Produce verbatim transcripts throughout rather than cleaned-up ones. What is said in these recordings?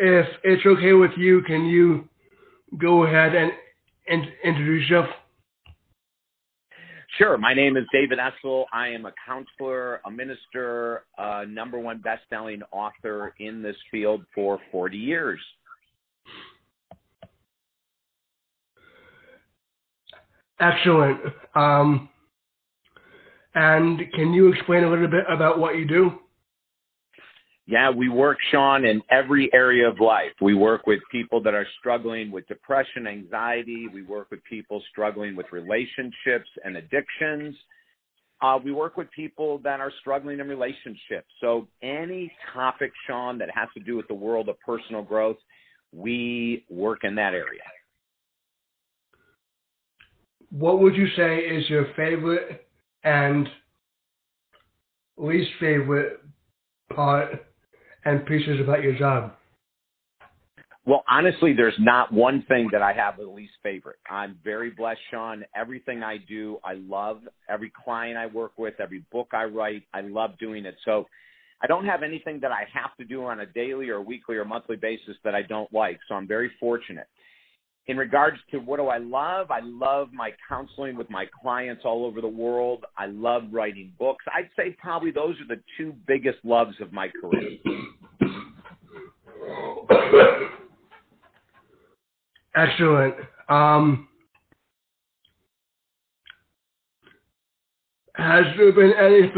if it's okay with you, can you go ahead and, and introduce yourself? Sure. My name is David Essel. I am a counselor, a minister, uh, number one best-selling author in this field for forty years. Excellent. Um, and can you explain a little bit about what you do? Yeah, we work, Sean, in every area of life. We work with people that are struggling with depression, anxiety. We work with people struggling with relationships and addictions. Uh, we work with people that are struggling in relationships. So any topic, Sean, that has to do with the world of personal growth, we work in that area. What would you say is your favorite and least favorite part and pieces about your job? Well, honestly, there's not one thing that I have the least favorite. I'm very blessed, Sean. Everything I do, I love. Every client I work with, every book I write, I love doing it. So I don't have anything that I have to do on a daily or weekly or monthly basis that I don't like. So I'm very fortunate. In regards to what do I love, I love my counseling with my clients all over the world. I love writing books. I'd say probably those are the two biggest loves of my career. Excellent. Um, has there been any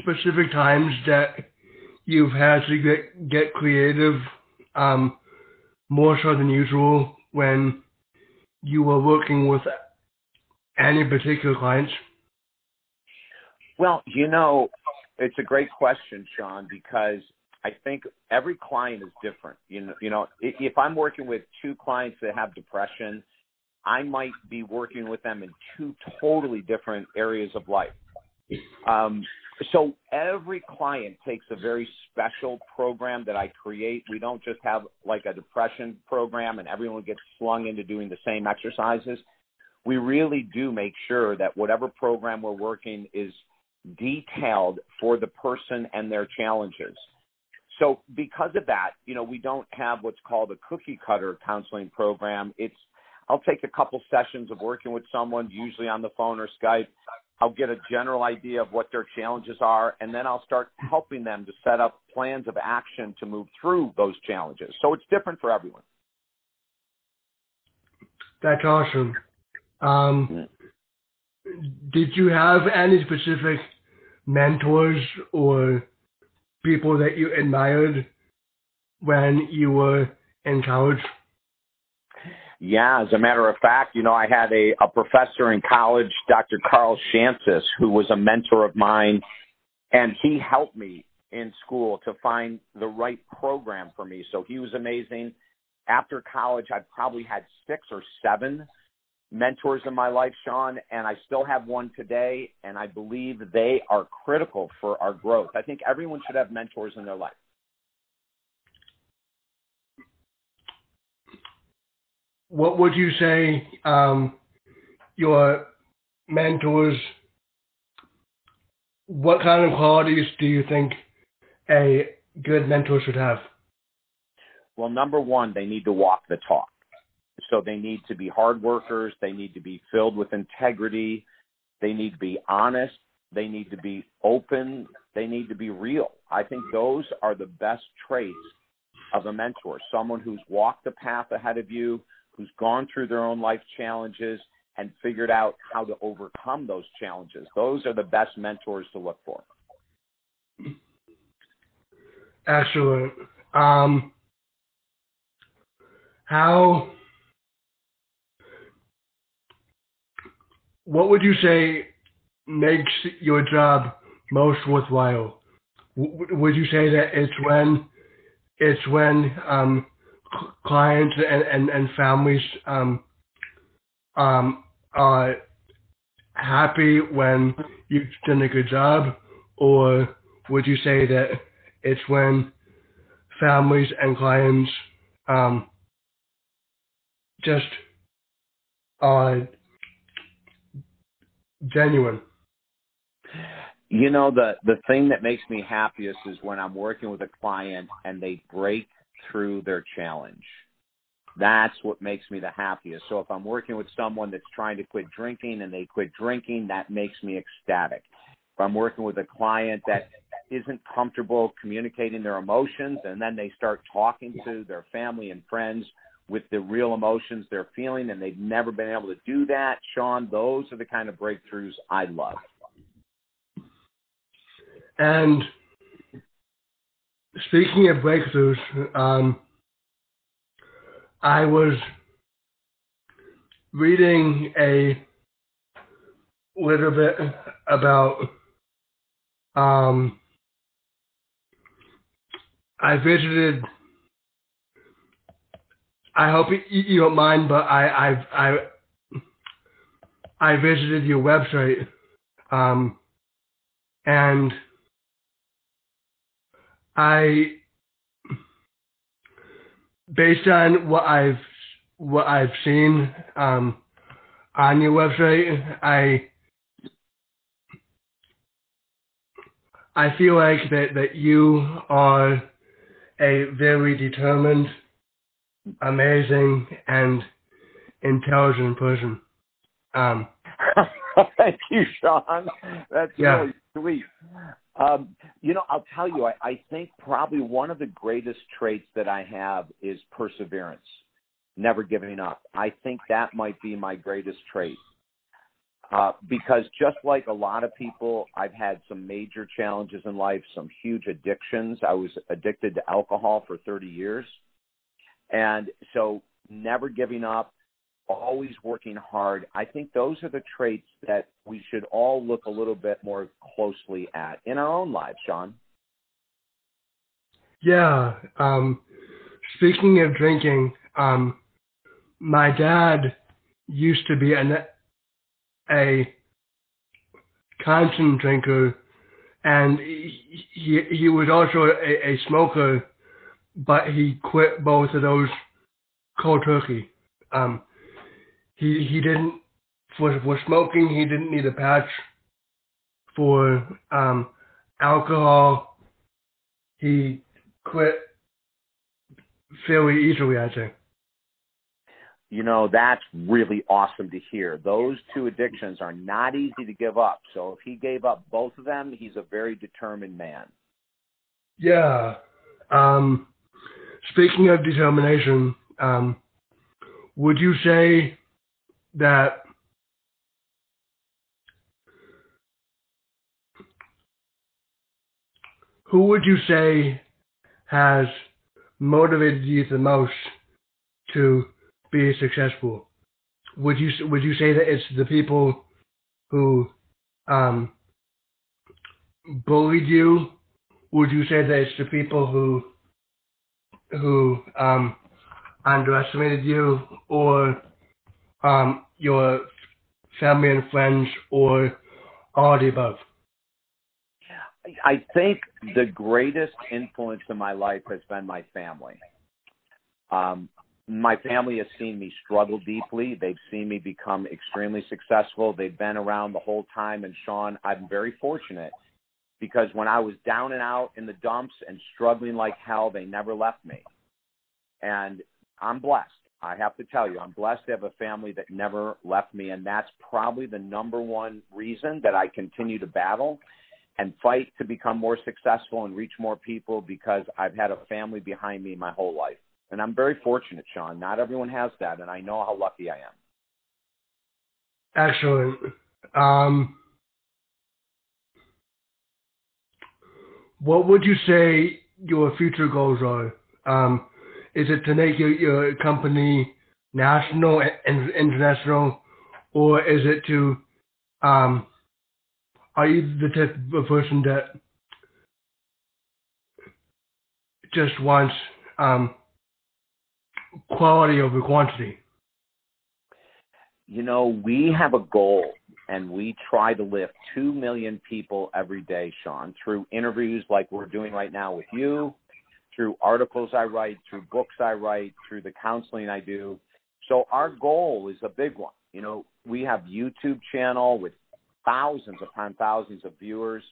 specific times that you've had to get, get creative, um, more so than usual, when you were working with any particular clients? Well, you know, it's a great question, Sean, because I think every client is different. You know, you know, if I'm working with two clients that have depression, I might be working with them in two totally different areas of life. Um, so every client takes a very special program that I create. We don't just have like a depression program and everyone gets slung into doing the same exercises. We really do make sure that whatever program we're working is detailed for the person and their challenges. So because of that, you know, we don't have what's called a cookie cutter counseling program. It's, I'll take a couple sessions of working with someone, usually on the phone or Skype. I'll get a general idea of what their challenges are, and then I'll start helping them to set up plans of action to move through those challenges. So it's different for everyone. That's awesome. Um, did you have any specific mentors or people that you admired when you were in college? Yeah, as a matter of fact, you know, I had a, a professor in college, Doctor Carl Shantis, who was a mentor of mine, and he helped me in school to find the right program for me. So he was amazing. After college, I probably had six or seven mentors in my life, Sean, and I still have one today, and I believe they are critical for our growth. I think everyone should have mentors in their life. What would you say um, your mentors, what kind of qualities do you think a good mentor should have? Well, number one, they need to walk the talk. So they need to be hard workers. They need to be filled with integrity. They need to be honest. They need to be open. They need to be real. I think those are the best traits of a mentor, someone who's walked the path ahead of you, who's gone through their own life challenges and figured out how to overcome those challenges. Those are the best mentors to look for. Excellent. Um, how, what would you say makes your job most worthwhile? W- would you say that it's when It's when um, clients and, and, and families um, um, are happy when you've done a good job, or would you say that it's when families and clients um, just are genuine? You know, the, the thing that makes me happiest is when I'm working with a client and they break through their challenge. That's what makes me the happiest. So if I'm working with someone that's trying to quit drinking and they quit drinking, that makes me ecstatic. If I'm working with a client that isn't comfortable communicating their emotions and then they start talking to their family and friends with the real emotions they're feeling and they've never been able to do that, Sean, those are the kind of breakthroughs I love. And speaking of breakthroughs, um, I was reading a little bit about um, I visited, I hope you, you don't mind, but I I I, I visited your website um, and I, based on what I've what I've seen um, on your website, I I feel like that, that you are a very determined, amazing, and intelligent person. Um, Thank you, Sean. That's yeah. really sweet. Um, you know, I'll tell you, I, I think probably one of the greatest traits that I have is perseverance, never giving up. I think that might be my greatest trait uh, because just like a lot of people, I've had some major challenges in life, some huge addictions. I was addicted to alcohol for thirty years. And so never giving up, always working hard. I think those are the traits that we should all look a little bit more closely at in our own lives, Sean. Yeah. Um, speaking of drinking, um, my dad used to be an, a constant drinker, and he, he, he was also a, a smoker, but he quit both of those cold turkey. Um, He he didn't for for smoking. He didn't need a patch. For um, alcohol, he quit fairly easily, I'd say. You know, that's really awesome to hear. Those two addictions are not easy to give up. So if he gave up both of them, he's a very determined man. Yeah. Um, speaking of determination, um, would you say that who would you say has motivated you the most to be successful? Would you would you say that it's the people who um, bullied you? Would you say that it's the people who who um, underestimated you, or Um, your family and friends, or all the above? I think the greatest influence in my life has been my family. Um, my family has seen me struggle deeply. They've seen me become extremely successful. They've been around the whole time. And Sean, I'm very fortunate because when I was down and out in the dumps and struggling like hell, they never left me. And I'm blessed. I have to tell you, I'm blessed to have a family that never left me, and that's probably the number one reason that I continue to battle and fight to become more successful and reach more people, because I've had a family behind me my whole life. And I'm very fortunate, Sean. Not everyone has that, and I know how lucky I am. Excellent. Um, what would you say your future goals are? Um, Is it to make your, your company national and international, or is it to, um, are you the type of person that just wants um, quality over quantity? You know, we have a goal, and we try to lift two million people every day, Sean, through interviews like we're doing right now with you, through articles I write, through books I write, through the counseling I do. So our goal is a big one. You know, we have a YouTube channel with thousands upon thousands of viewers.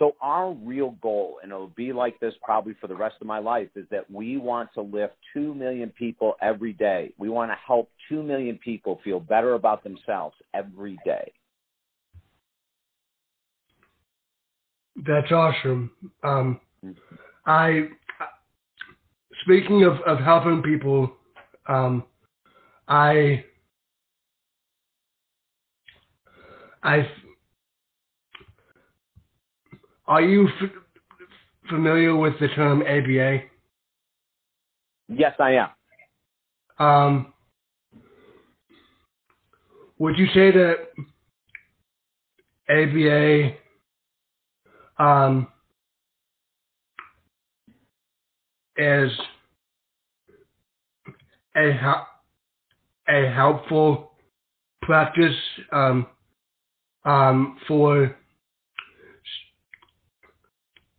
So our real goal, and it'll be like this probably for the rest of my life, is that we want to lift two million people every day. We want to help two million people feel better about themselves every day. That's awesome. Um, I, speaking of, of helping people, um, I, I, are you f- familiar with the term A B A? Yes, I am. Um, would you say that A B A um, is a a helpful practice um, um, for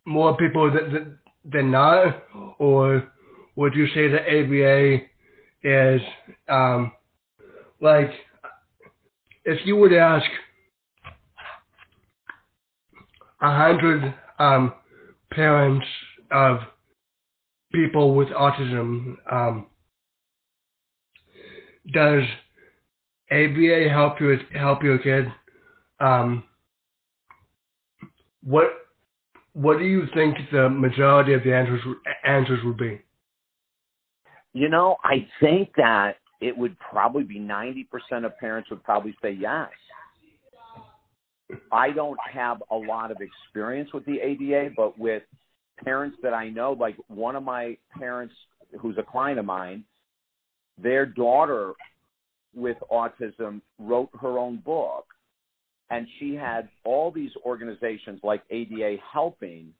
more people than, than not, or would you say that A B A is um, like, if you would ask a hundred um, parents of people with autism, um, does A B A help you help your kid? Um, what What do you think the majority of the answers, answers would be? You know, I think that it would probably be ninety percent of parents would probably say yes. I don't have a lot of experience with the A B A, but with parents that I know, like one of my parents who's a client of mine, their daughter with autism wrote her own book. And she had all these organizations like A B A helping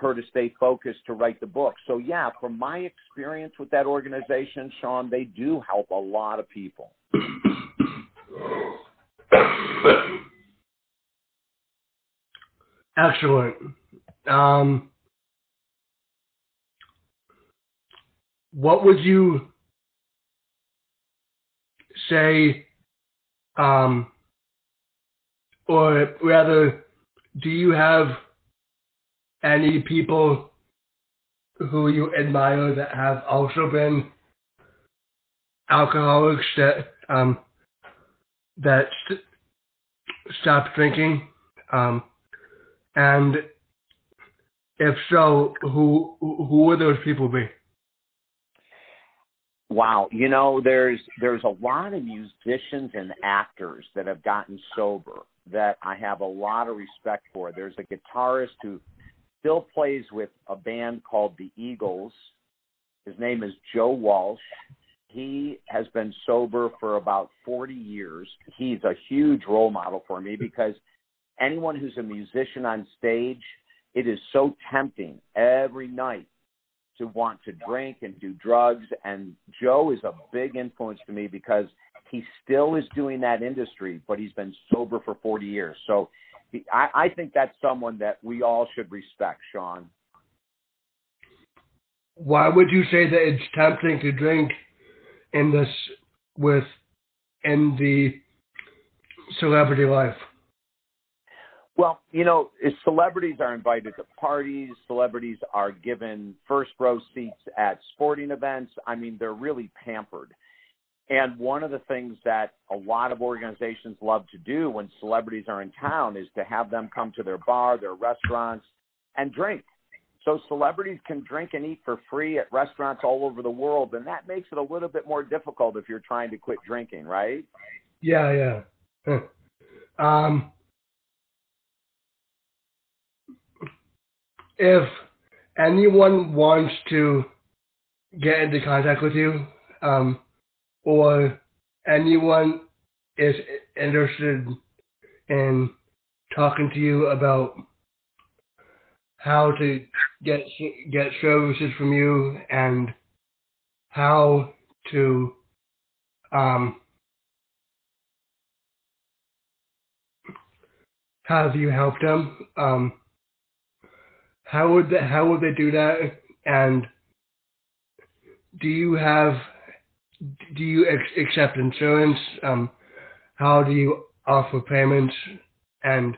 her to stay focused to write the book. So, yeah, from my experience with that organization, Sean, they do help a lot of people. Excellent. Um, what would you say um, – or rather, do you have any people who you admire that have also been alcoholics that um, that st- stopped drinking? Um, and if so, who who would those people be? Wow, you know, there's there's a lot of musicians and actors that have gotten sober that I have a lot of respect for. There's a guitarist who still plays with a band called The Eagles. His name is Joe Walsh. He has been sober for about forty years. He's a huge role model for me because anyone who's a musician on stage, it is so tempting every night to want to drink and do drugs. And Joe is a big influence to me because he still is doing that industry, but he's been sober for forty years. So he, I, I think that's someone that we all should respect, Sean. Why would you say that it's tempting to drink in this with in the celebrity life? Well, you know, celebrities are invited to parties. Celebrities are given first row seats at sporting events. I mean, they're really pampered. And one of the things that a lot of organizations love to do when celebrities are in town is to have them come to their bar, their restaurants, and drink. So celebrities can drink and eat for free at restaurants all over the world, and that makes it a little bit more difficult if you're trying to quit drinking, right? Yeah, yeah. um, if anyone wants to get into contact with you, um, or anyone is interested in talking to you about how to get get services from you and how to um, have you help them, um, how would they, how would they do that? And do you have Do you ex- accept insurance? Um, how do you offer payments? And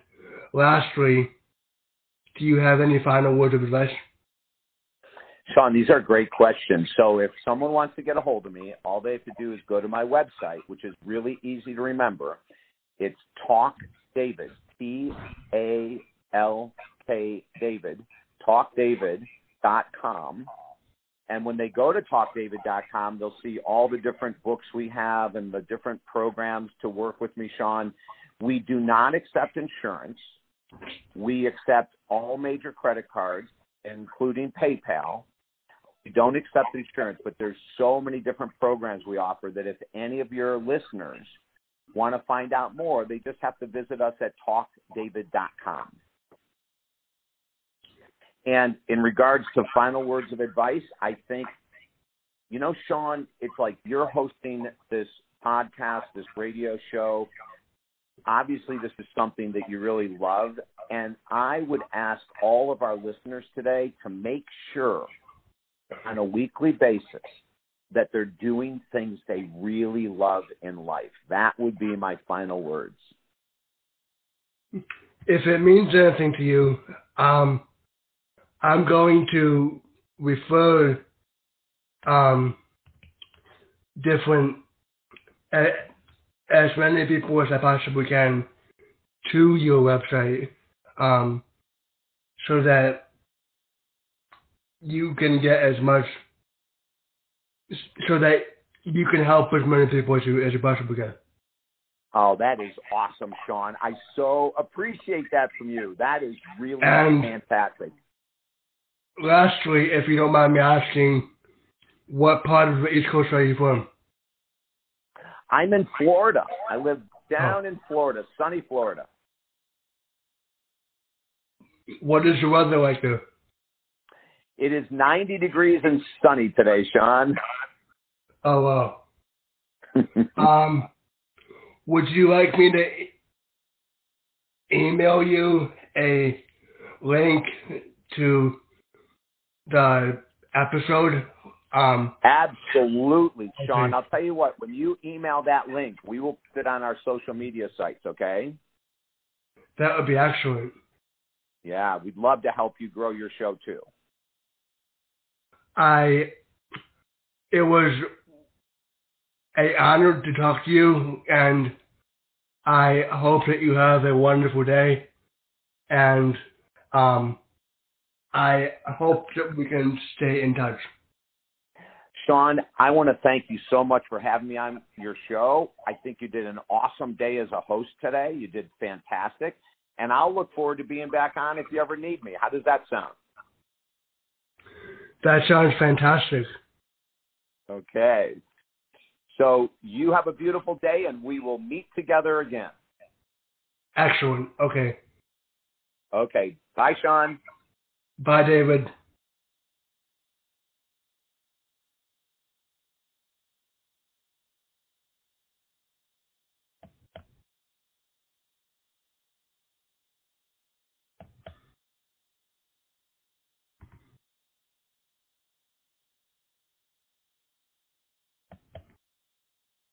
lastly, do you have any final word of advice? Sean, these are great questions. So if someone wants to get a hold of me, all they have to do is go to my website, which is really easy to remember. It's TalkDavid, T A L K David, talk david dot com. And when they go to talk david dot com, they'll see all the different books we have and the different programs to work with me, Sean. We do not accept insurance. We accept all major credit cards, including PayPal. We don't accept insurance, but there's so many different programs we offer that if any of your listeners want to find out more, they just have to visit us at talk david dot com. And in regards to final words of advice, I think, you know, Sean, it's like you're hosting this podcast, this radio show. Obviously, this is something that you really love. And I would ask all of our listeners today to make sure on a weekly basis that they're doing things they really love in life. That would be my final words. If it means anything to you, um, I'm going to refer um, different, uh, as many people as I possibly can to your website um, so that you can get as much, so that you can help as many people as you, as you possibly can. Oh, that is awesome, Sean. I so appreciate that from you. That is really and, fantastic. Lastly, if you don't mind me asking, what part of the East Coast are you from? I'm in Florida. I live down oh. in Florida, sunny Florida. What is the weather like there? It is ninety degrees and sunny today, Sean. Oh, wow. um, would you like me to e- email you a link to the episode? Um, Absolutely, Sean. Okay. I'll tell you what, when you email that link, we will put it on our social media sites, okay? That would be excellent. Yeah, we'd love to help you grow your show, too. I, it was an honor to talk to you, and I hope that you have a wonderful day, and um, I hope that we can stay in touch. Sean, I want to thank you so much for having me on your show. I think you did an awesome day as a host today. You did fantastic. And I'll look forward to being back on if you ever need me. How does that sound? That sounds fantastic. Okay. So you have a beautiful day, and we will meet together again. Excellent. Okay. Okay. Bye, Sean. Bye, David.